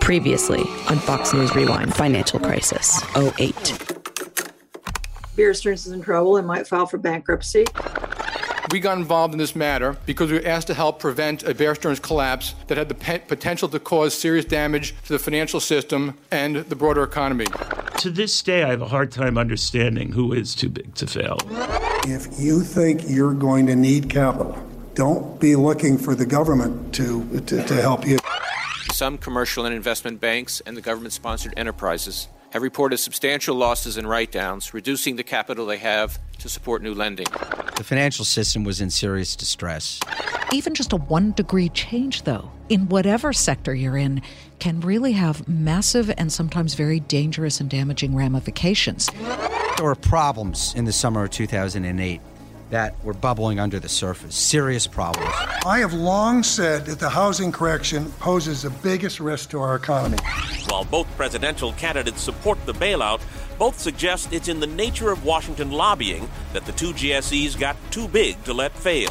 Previously on Fox News Rewind, financial crisis, 2008. Bear Stearns is in trouble and might file for bankruptcy. We got involved in this matter because we were asked to help prevent a Bear Stearns collapse that had the potential to cause serious damage to the financial system and the broader economy. To this day, I have a hard time understanding who is too big to fail. If you think you're going to need capital, don't be looking for the government to help you. Some commercial and investment banks and the government-sponsored enterprises have reported substantial losses and write-downs, reducing the capital they have to support new lending. The financial system was in serious distress. Even just a 1 degree change, though, in whatever sector you're in, can really have massive and sometimes very dangerous and damaging ramifications. There were problems in the summer of 2008. That were bubbling under the surface, serious problems. I have long said that the housing correction poses the biggest risk to our economy. While both presidential candidates support the bailout, both suggest it's in the nature of Washington lobbying that the two GSEs got too big to let fail.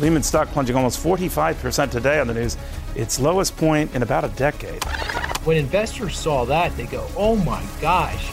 Lehman stock plunging almost 45% today on the news, its lowest point in about a decade. When investors saw that, they go, oh my gosh.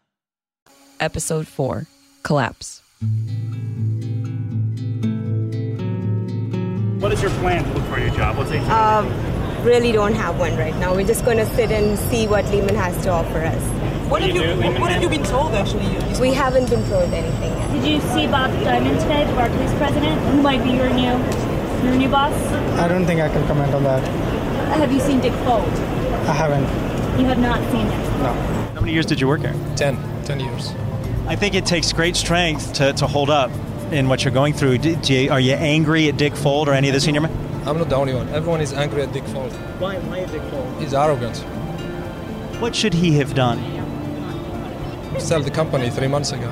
Episode 4, Collapse. What is your plan to look for your job? What's it? Really don't have one right now. We're just going to sit and see what Lehman has to offer us. What have you been told, actually? We haven't been told anything yet. Did you see Bob Diamond today, the Barclays president, who might be your new boss? I don't think I can comment on that. Have you seen Dick Fuld? I haven't. You have not seen him? No. How many years did you work here? 10 years. I think it takes great strength to hold up in what you're going through. Are you angry at Dick Fuld or any of the senior men? I'm not the only one. Everyone is angry at Dick Fuld. Why is Dick Fuld? He's arrogant. What should he have done? Sell the company 3 months ago.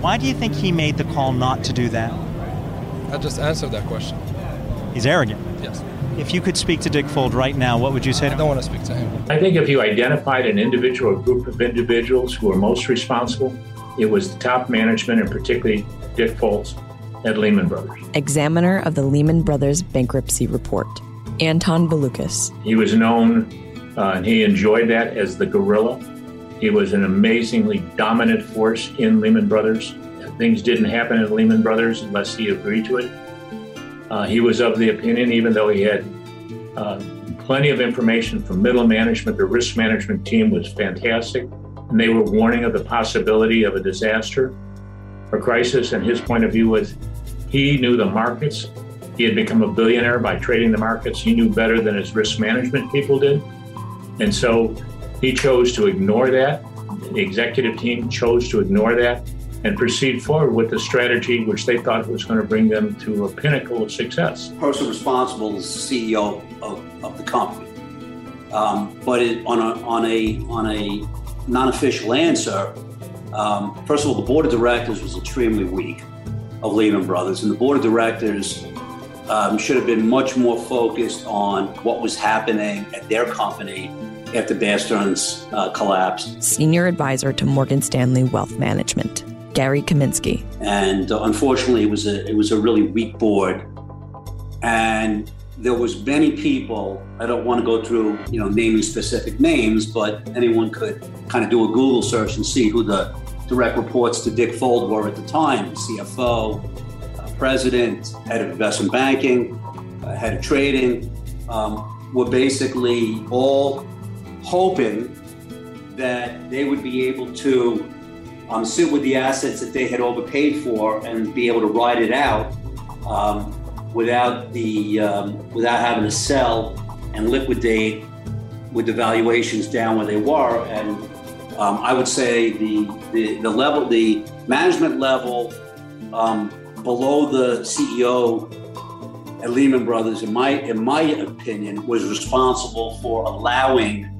Why do you think he made the call not to do that? I just answered that question. He's arrogant. Yes. If you could speak to Dick Fuld right now, what would you say to him? I don't want to speak to him. I think if you identified an individual or group of individuals who were most responsible, it was the top management, and particularly Dick Fuld at Lehman Brothers. Examiner of the Lehman Brothers bankruptcy report, Anton Valukas. He was known, and he enjoyed that, as the gorilla. He was an amazingly dominant force in Lehman Brothers. Things didn't happen at Lehman Brothers unless he agreed to it. He was of the opinion, even though he had plenty of information from middle management, the risk management team was fantastic, and they were warning of the possibility of a disaster or crisis, and his point of view was he knew the markets. He had become a billionaire by trading the markets. He knew better than his risk management people did, and so he chose to ignore that. The executive team chose to ignore that and proceed forward with the strategy which they thought was going to bring them to a pinnacle of success. The person responsible is the CEO of the company. But on a non-official answer, first of all, the board of directors was extremely weak of Lehman Brothers, and the board of directors should have been much more focused on what was happening at their company after Bear Stearns collapsed. Senior advisor to Morgan Stanley Wealth Management, Gary Kaminsky. And unfortunately, it was a really weak board. And there was many people, I don't want to go through, naming specific names, but anyone could kind of do a Google search and see who the direct reports to Dick Fuld were at the time, CFO, president, head of investment banking, head of trading, were basically all hoping that they would be able to sit with the assets that they had overpaid for and be able to ride it out without having to sell and liquidate with the valuations down where they were. And I would say the management level below the CEO at Lehman Brothers, in my opinion, was responsible for allowing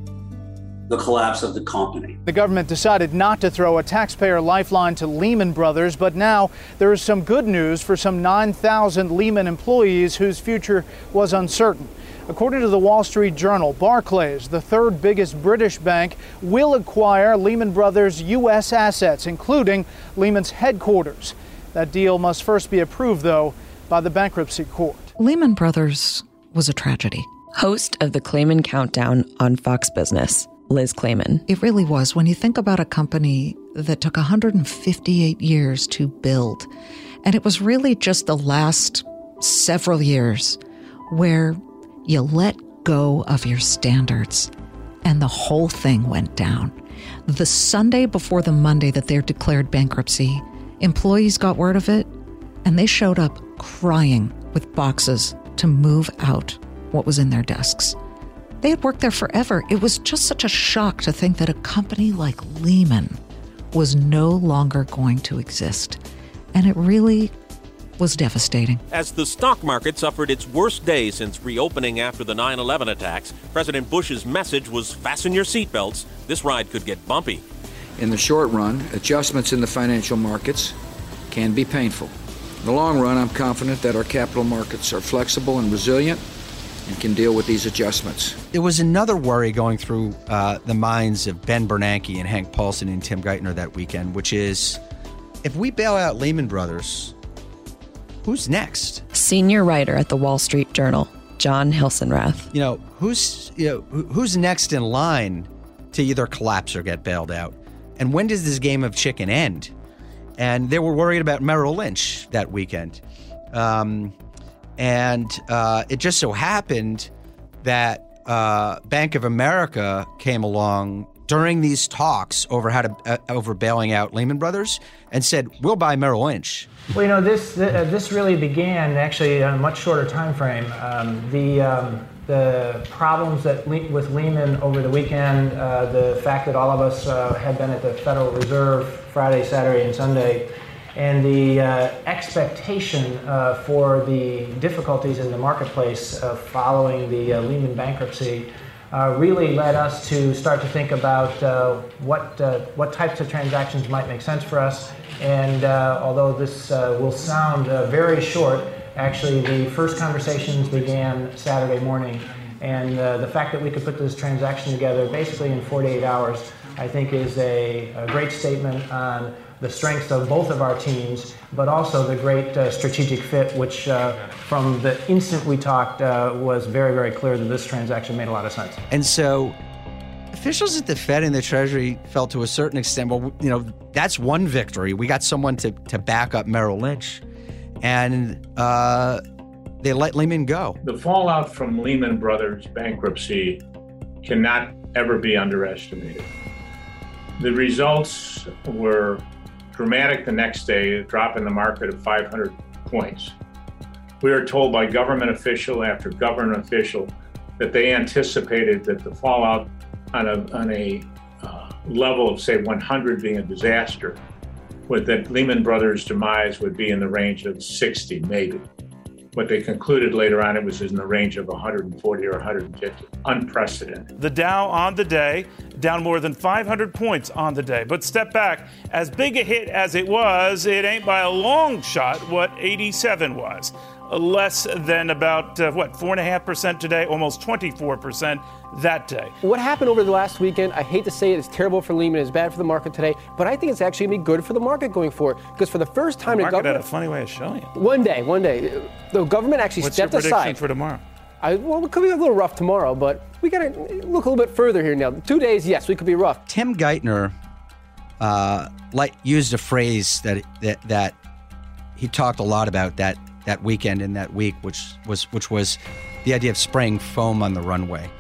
the collapse of the company. The government decided not to throw a taxpayer lifeline to Lehman Brothers, but now there is some good news for some 9,000 Lehman employees whose future was uncertain. According to the Wall Street Journal, Barclays, the third biggest British bank, will acquire Lehman Brothers' U.S. assets, including Lehman's headquarters. That deal must first be approved, though, by the bankruptcy court. Lehman Brothers was a tragedy. Host of the Clayman Countdown on Fox Business, Liz Clayman. It really was. When you think about a company that took 158 years to build, and it was really just the last several years where you let go of your standards, and the whole thing went down. The Sunday before the Monday that they declared bankruptcy, employees got word of it, and they showed up crying with boxes to move out what was in their desks. They had worked there forever. It was just such a shock to think that a company like Lehman was no longer going to exist. And it really was devastating. As the stock market suffered its worst day since reopening after the 9/11 attacks, President Bush's message was fasten your seatbelts. This ride could get bumpy. In the short run, adjustments in the financial markets can be painful. In the long run, I'm confident that our capital markets are flexible and resilient and can deal with these adjustments. There was another worry going through the minds of Ben Bernanke and Hank Paulson and Tim Geithner that weekend, which is, if we bail out Lehman Brothers, who's next? Senior writer at the Wall Street Journal, John Hilsenrath. Who's next in line to either collapse or get bailed out? And when does this game of chicken end? And they were worried about Merrill Lynch that weekend. It just so happened that Bank of America came along during these talks over how to over bailing out Lehman Brothers and said, we'll buy Merrill Lynch. Well, this really began actually on a much shorter time frame. The problems that with Lehman over the weekend, the fact that all of us had been at the Federal Reserve Friday, Saturday, and Sunday, and the expectation for the difficulties in the marketplace following the Lehman bankruptcy really led us to start to think about what types of transactions might make sense for us. And although this will sound very short, actually the first conversations began Saturday morning. And the fact that we could put this transaction together basically in 48 hours, I think is a great statement on the strengths of both of our teams, but also the great strategic fit, which from the instant we talked was very, very clear that this transaction made a lot of sense. And so officials at the Fed and the Treasury felt to a certain extent, that's one victory. We got someone to back up Merrill Lynch, and they let Lehman go. The fallout from Lehman Brothers bankruptcy cannot ever be underestimated. The results were dramatic the next day, a drop in the market of 500 points. We are told by government official after government official that they anticipated that the fallout on a level of, say, 100 being a disaster, with that Lehman Brothers' demise would be in the range of 60, maybe. What they concluded later on, it was in the range of 140 or 150, unprecedented. The Dow on the day, down more than 500 points on the day. But step back, as big a hit as it was, it ain't by a long shot what 87 was. Less than about, 4.5% today, almost 24% that day. What happened over the last weekend, I hate to say it, it's terrible for Lehman, it's bad for the market today, but I think it's actually going to be good for the market going forward, because for the first time... The market had a funny way of showing it. One day. The government actually stepped aside. What's your prediction for tomorrow? It could be a little rough tomorrow, but we got to look a little bit further here now. 2 days, yes, we could be rough. Tim Geithner used a phrase that he talked a lot about that weekend and that week, which was the idea of spraying foam on the runway.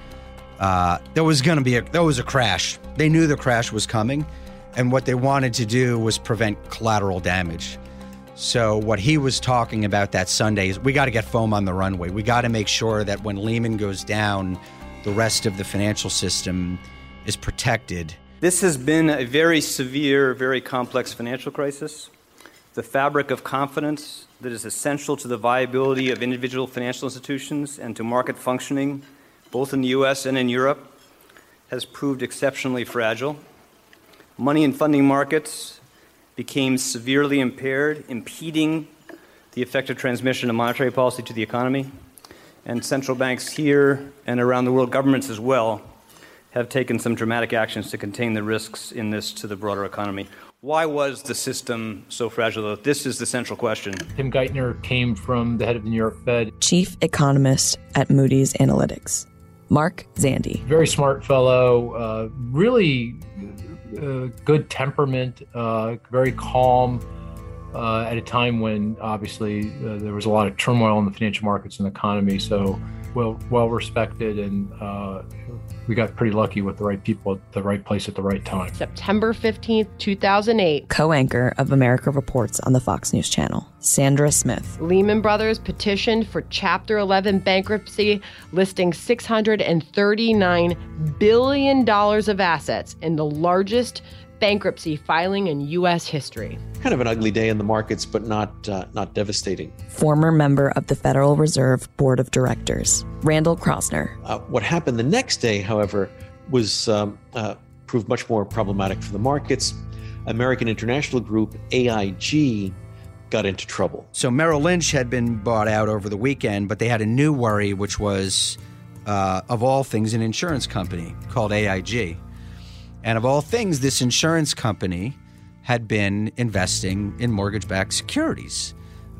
There was a crash. They knew the crash was coming, and what they wanted to do was prevent collateral damage. So what he was talking about that Sunday is we got to get foam on the runway. We got to make sure that when Lehman goes down, the rest of the financial system is protected. This has been a very severe, very complex financial crisis. The fabric of confidence that is essential to the viability of individual financial institutions and to market functioning, both in the U.S. and in Europe, has proved exceptionally fragile. Money and funding markets became severely impaired, impeding the effective transmission of monetary policy to the economy. And central banks here and around the world, governments as well, have taken some dramatic actions to contain the risks in this to the broader economy. Why was the system so fragile? This is the central question. Tim Geithner came from the head of the New York Fed. Chief economist at Moody's Analytics, Mark Zandi. Very smart fellow, good temperament, very calm at a time when obviously there was a lot of turmoil in the financial markets and the economy. So well respected, and we got pretty lucky with the right people at the right place at the right time. September 15th, 2008. Co-anchor of America Reports on the Fox News Channel, Sandra Smith. Lehman Brothers petitioned for Chapter 11 bankruptcy, listing $639 billion of assets in the largest bankruptcy filing in U.S. history. Kind of an ugly day in the markets, but not devastating. Former member of the Federal Reserve Board of Directors, Randall Krosner. What happened the next day, however, was proved much more problematic for the markets. American International Group, AIG, got into trouble. So Merrill Lynch had been bought out over the weekend, but they had a new worry, which was, of all things, an insurance company called AIG. And of all things, this insurance company had been investing in mortgage-backed securities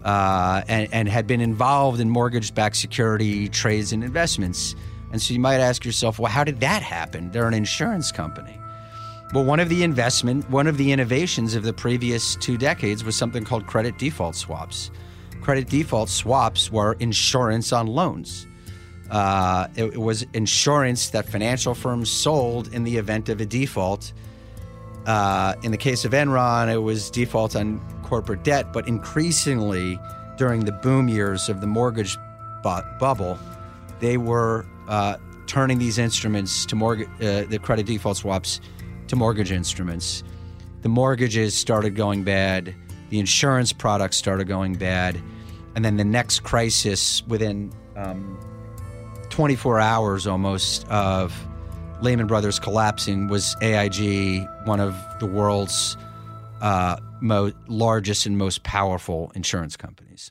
and had been involved in mortgage-backed security trades and investments. And so you might ask yourself, well, how did that happen? They're an insurance company. Well, one of the innovations of the previous two decades was something called credit default swaps. Credit default swaps were insurance on loans. It was insurance that financial firms sold in the event of a default. In the case of Enron, it was default on corporate debt, but increasingly during the boom years of the mortgage bubble, they were turning these instruments to the credit default swaps to mortgage instruments. The mortgages started going bad. The insurance products started going bad. And then the next crisis within 24 hours almost of Lehman Brothers collapsing was AIG, one of the world's largest and most powerful insurance companies.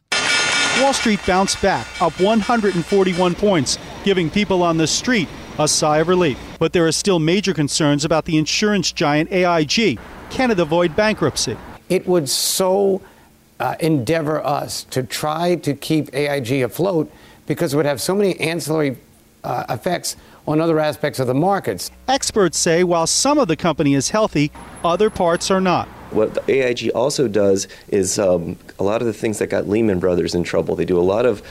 Wall Street bounced back, up 141 points, giving people on the street a sigh of relief. But there are still major concerns about the insurance giant AIG. Can it avoid bankruptcy? It would so endeavor us to try to keep AIG afloat, because it would have so many ancillary effects on other aspects of the markets. Experts say while some of the company is healthy, other parts are not. What the AIG also does is a lot of the things that got Lehman Brothers in trouble. They do a lot of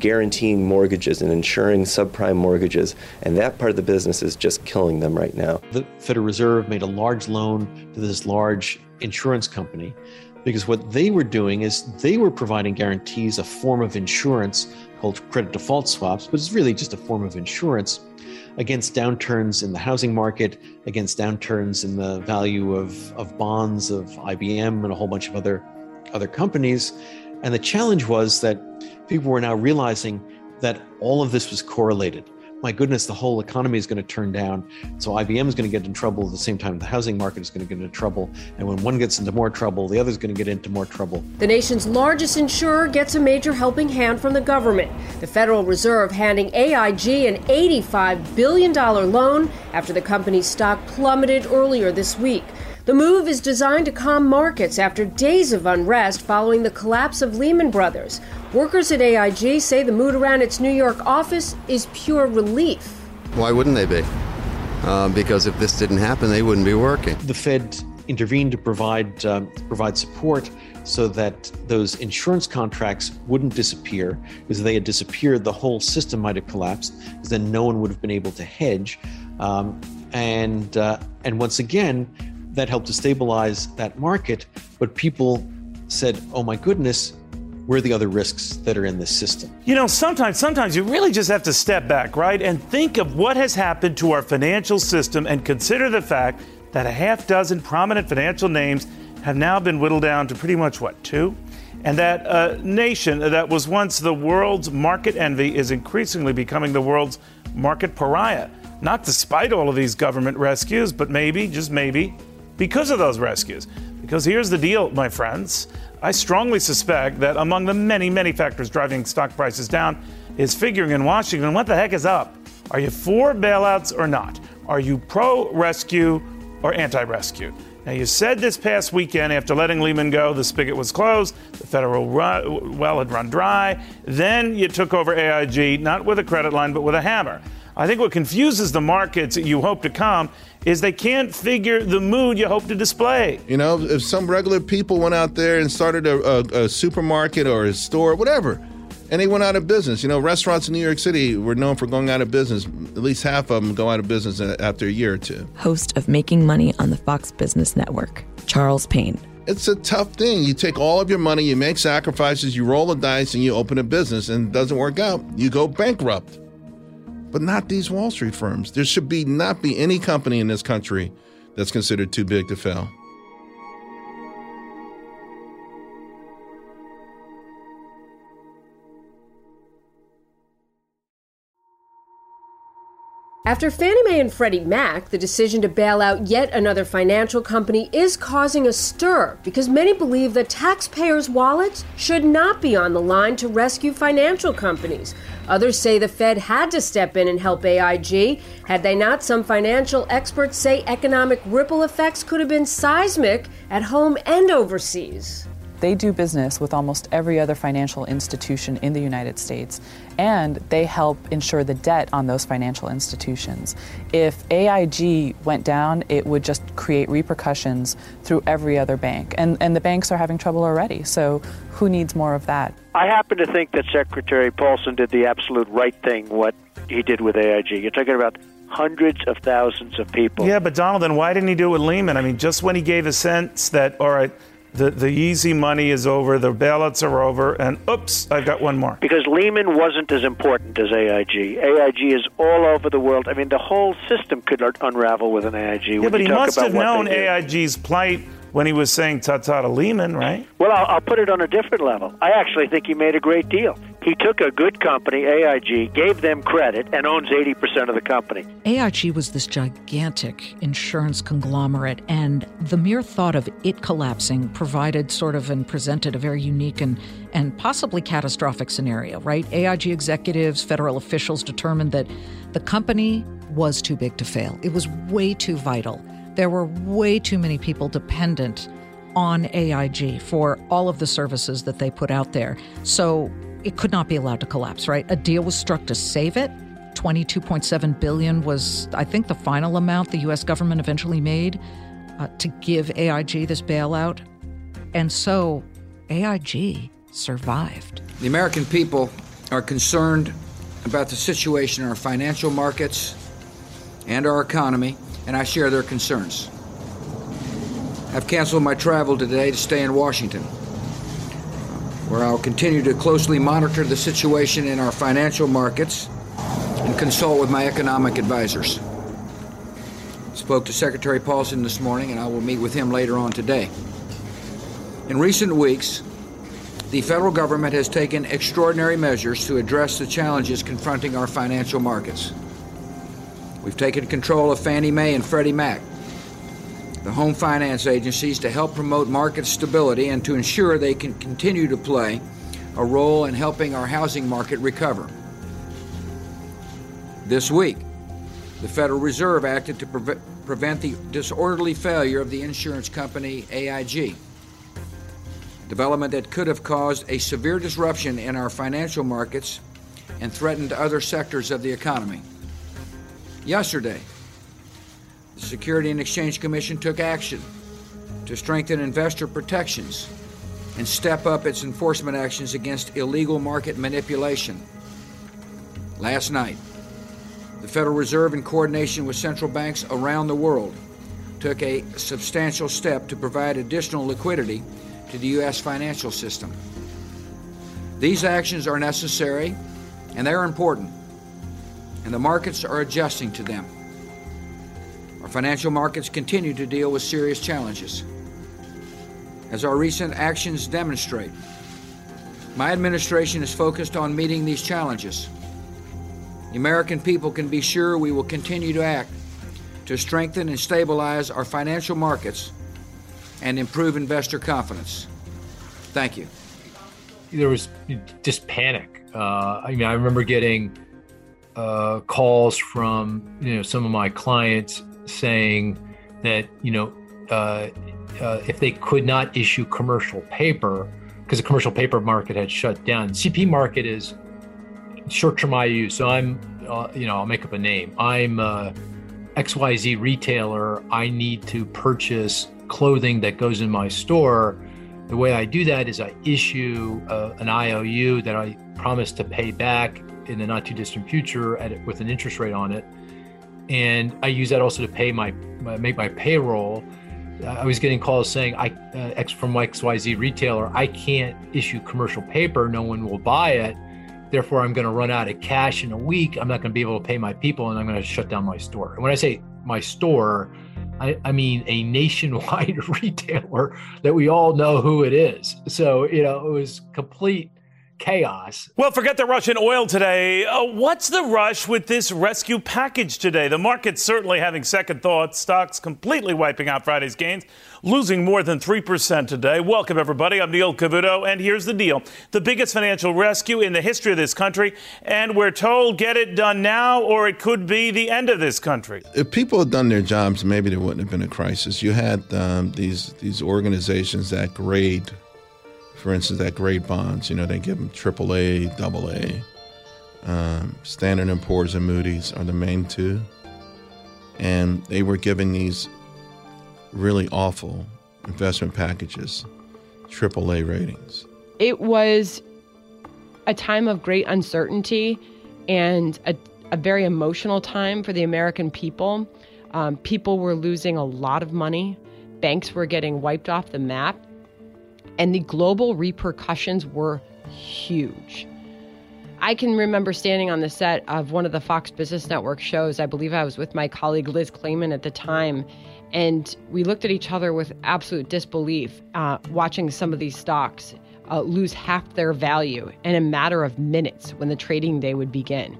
guaranteeing mortgages and insuring subprime mortgages, and that part of the business is just killing them right now. The Federal Reserve made a large loan to this large insurance company, because what they were doing is they were providing guarantees, a form of insurance called credit default swaps, but it's really just a form of insurance against downturns in the housing market, against downturns in the value of bonds of IBM and a whole bunch of other companies. And the challenge was that people were now realizing that all of this was correlated. My goodness, the whole economy is going to turn down. So IBM is going to get in trouble at the same time the housing market is going to get into trouble. And when one gets into more trouble, the other is going to get into more trouble. The nation's largest insurer gets a major helping hand from the government. The Federal Reserve handing AIG an $85 billion loan after the company's stock plummeted earlier this week. The move is designed to calm markets after days of unrest following the collapse of Lehman Brothers. Workers at AIG say the mood around its New York office is pure relief. Why wouldn't they be? Because if this didn't happen, they wouldn't be working. The Fed intervened to provide support, so that those insurance contracts wouldn't disappear, because if they had disappeared, the whole system might have collapsed, because then no one would have been able to hedge. And once again, that helped to stabilize that market. But people said, oh my goodness, where are the other risks that are in this system? You know, sometimes you really just have to step back, right? And think of what has happened to our financial system and consider the fact that a half dozen prominent financial names have now been whittled down to pretty much, two? And that nation that was once the world's market envy is increasingly becoming the world's market pariah. Not despite all of these government rescues, but maybe, just maybe, because of those rescues. Because here's the deal, my friends. I strongly suspect that among the many, many factors driving stock prices down is figuring in Washington, what the heck is up? Are you for bailouts or not? Are you pro-rescue or anti-rescue? Now, you said this past weekend, after letting Lehman go, the spigot was closed, the federal well had run dry. Then you took over AIG, not with a credit line, but with a hammer. I think what confuses the markets you hope to come is they can't figure the mood you hope to display. You know, if some regular people went out there and started a supermarket or a store, whatever, and they went out of business. You know, restaurants in New York City were known for going out of business. At least half of them go out of business after a year or two. Host of Making Money on the Fox Business Network, Charles Payne. It's a tough thing. You take all of your money, you make sacrifices, you roll the dice, and you open a business, and it doesn't work out. You go bankrupt. But not these Wall Street firms. There should not be any company in this country that's considered too big to fail. After Fannie Mae and Freddie Mac, the decision to bail out yet another financial company is causing a stir because many believe that taxpayers' wallets should not be on the line to rescue financial companies. Others say the Fed had to step in and help AIG. Had they not, some financial experts say economic ripple effects could have been seismic at home and overseas. They do business with almost every other financial institution in the United States, and they help insure the debt on those financial institutions. If AIG went down, it would just create repercussions through every other bank. And the banks are having trouble already, so who needs more of that? I happen to think that Secretary Paulson did the absolute right thing, what he did with AIG. You're talking about hundreds of thousands of people. Yeah, but Donald, then why didn't he do it with Lehman? I mean, just when he gave a sense that, all right, the easy money is over, the bailouts are over, and oops, I've got one more. Because Lehman wasn't as important as AIG. AIG is all over the world. I mean, the whole system could unravel with an AIG. Yeah, but he must have known AIG's plight when he was saying ta-ta to Lehman, right? Well, I'll put it on a different level. I actually think he made a great deal. He took a good company, AIG, gave them credit, and owns 80% of the company. AIG was this gigantic insurance conglomerate, and the mere thought of it collapsing provided sort of and presented a very unique and possibly catastrophic scenario, right? AIG executives, federal officials determined that the company was too big to fail. It was way too vital. There were way too many people dependent on AIG for all of the services that they put out there. So it could not be allowed to collapse, right? A deal was struck to save it. $22.7 billion was, I think, the final amount the U.S. government eventually made to give AIG this bailout. And so AIG survived. The American people are concerned about the situation in our financial markets and our economy, and I share their concerns. I've canceled my travel today to stay in Washington, where I'll continue to closely monitor the situation in our financial markets and consult with my economic advisors. Spoke to Secretary Paulson this morning, and I will meet with him later on today. In recent weeks, the federal government has taken extraordinary measures to address the challenges confronting our financial markets. We've taken control of Fannie Mae and Freddie Mac, the home finance agencies, to help promote market stability and to ensure they can continue to play a role in helping our housing market recover. This week, the Federal Reserve acted to prevent the disorderly failure of the insurance company AIG, a development that could have caused a severe disruption in our financial markets and threatened other sectors of the economy. Yesterday, the Securities and Exchange Commission took action to strengthen investor protections and step up its enforcement actions against illegal market manipulation. Last night, the Federal Reserve, in coordination with central banks around the world, took a substantial step to provide additional liquidity to the U.S. financial system. These actions are necessary, and they're important, and the markets are adjusting to them. Our financial markets continue to deal with serious challenges. As our recent actions demonstrate, my administration is focused on meeting these challenges. The American people can be sure we will continue to act to strengthen and stabilize our financial markets and improve investor confidence. Thank you. There was just panic. I remember getting calls from some of my clients saying that if they could not issue commercial paper because the commercial paper market had shut down. CP market is short-term IU. So I'm I'll make up a name. I'm XYZ retailer. I need to purchase clothing that goes in my store. The way I do that is I issue an IOU that I promise to pay back in the not too distant future with an interest rate on it. And I use that also to pay make my payroll. I was getting calls saying from XYZ retailer, I can't issue commercial paper. No one will buy it. Therefore, I'm going to run out of cash in a week. I'm not going to be able to pay my people, and I'm going to shut down my store. And when I say my store, I mean a nationwide retailer that we all know who it is. So, it was complete chaos. Well, forget the Russian oil today. What's the rush with this rescue package today? The market's certainly having second thoughts. Stocks completely wiping out Friday's gains, losing more than 3% today. Welcome, everybody. I'm Neil Cavuto, and here's the deal. The biggest financial rescue in the history of this country, and we're told get it done now or it could be the end of this country. If people had done their jobs, maybe there wouldn't have been a crisis. You had these organizations that grade, for instance, that grade bonds. They give them AAA, AA. Standard and Poor's and Moody's are the main two. And they were giving these really awful investment packages, AAA ratings. It was a time of great uncertainty and a very emotional time for the American people. People were losing a lot of money. Banks were getting wiped off the map. And the global repercussions were huge. I can remember standing on the set of one of the Fox Business Network shows. I believe I was with my colleague Liz Clayman at the time. And we looked at each other with absolute disbelief, watching some of these stocks lose half their value in a matter of minutes when the trading day would begin.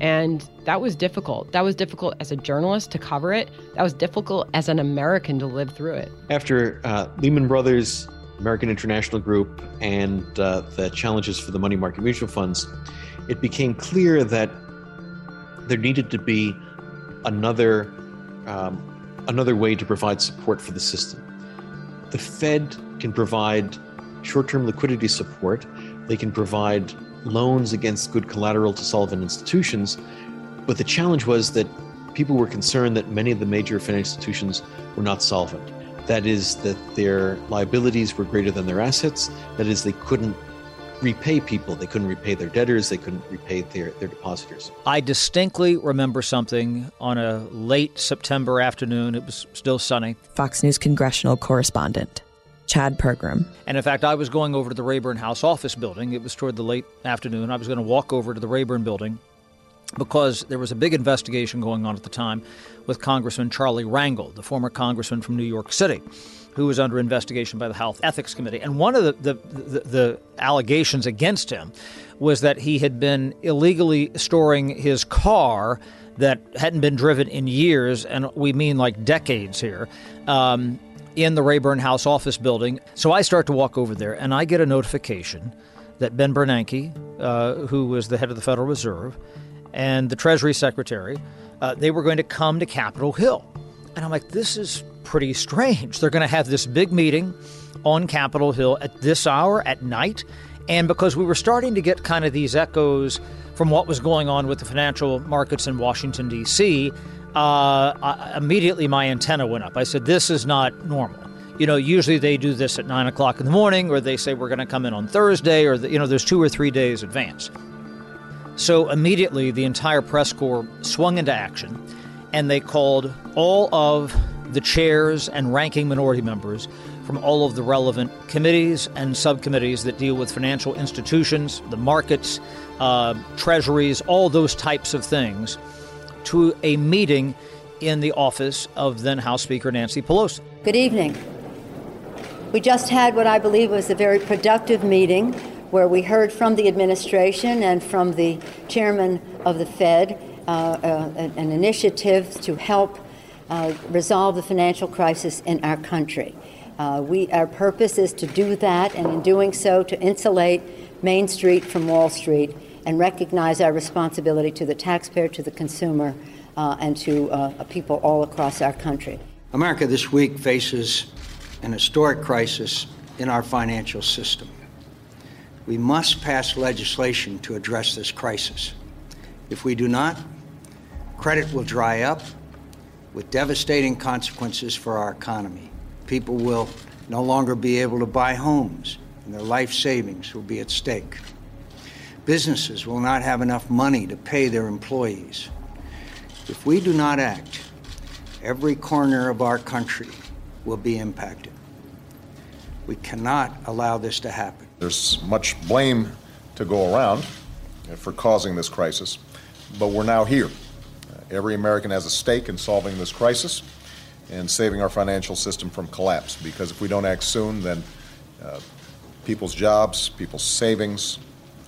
And that was difficult. That was difficult as a journalist to cover it. That was difficult as an American to live through it. After Lehman Brothers, American International Group, and the challenges for the money market mutual funds, it became clear that there needed to be another way to provide support for the system. The Fed can provide short-term liquidity support. They can provide loans against good collateral to solvent institutions. But the challenge was that people were concerned that many of the major financial institutions were not solvent. That is, that their liabilities were greater than their assets. That is, they couldn't repay people. They couldn't repay their debtors. They couldn't repay their depositors. I distinctly remember something on a late September afternoon. It was still sunny. Fox News congressional correspondent Chad Pergram. And in fact, I was going over to the Rayburn House office building. It was toward the late afternoon. I was going to walk over to the Rayburn building because there was a big investigation going on at the time with Congressman Charlie Rangel, the former congressman from New York City, who was under investigation by the House Ethics Committee. And one of the allegations against him was that he had been illegally storing his car that hadn't been driven in years, and we mean like decades here, in the Rayburn House office building. So I start to walk over there, and I get a notification that Ben Bernanke, who was the head of the Federal Reserve, and the Treasury Secretary, they were going to come to Capitol Hill. And I'm like, this is pretty strange. They're going to have this big meeting on Capitol Hill at this hour at night. And because we were starting to get kind of these echoes from what was going on with the financial markets in Washington, D.C., immediately my antenna went up. I said, this is not normal. you know, usually they do this at 9 o'clock in the morning, or they say we're going to come in on Thursday, or, you know, there's 2 or 3 days advance. So immediately the entire press corps swung into action, and they called all of the chairs and ranking minority members from all of the relevant committees and subcommittees that deal with financial institutions, the markets, treasuries, all those types of things, to a meeting in the office of then House Speaker Nancy Pelosi. Good evening. We just had what I believe was a very productive meeting where we heard from the administration and from the chairman of the Fed an initiative to help resolve the financial crisis in our country. Our purpose is to do that, and in doing so, to insulate Main Street from Wall Street and recognize our responsibility to the taxpayer, to the consumer, and to people all across our country. America this week faces an historic crisis in our financial system. We must pass legislation to address this crisis. If we do not, credit will dry up with devastating consequences for our economy. People will no longer be able to buy homes, and their life savings will be at stake. Businesses will not have enough money to pay their employees. If we do not act, every corner of our country will be impacted. We cannot allow this to happen. There's much blame to go around for causing this crisis, but we're now here. Every American has a stake in solving this crisis and saving our financial system from collapse, because if we don't act soon, then people's jobs, people's savings,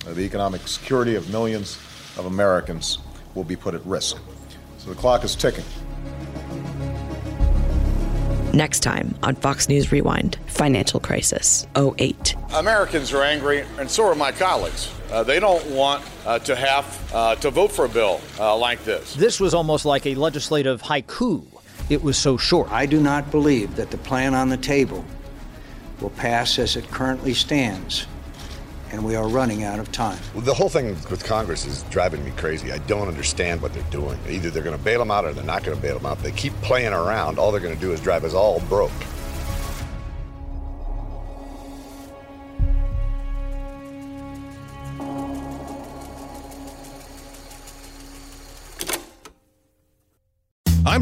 the economic security of millions of Americans will be put at risk. So the clock is ticking. Next time on Fox News Rewind, financial crisis, 2008. Americans are angry, and so are my colleagues. They don't want to have to vote for a bill like this. This was almost like a legislative haiku. It was so short. I do not believe that the plan on the table will pass as it currently stands, and we are running out of time. Well, the whole thing with Congress is driving me crazy. I don't understand what they're doing. Either they're going to bail them out or they're not going to bail them out. If they keep playing around, all they're going to do is drive us all broke. I'm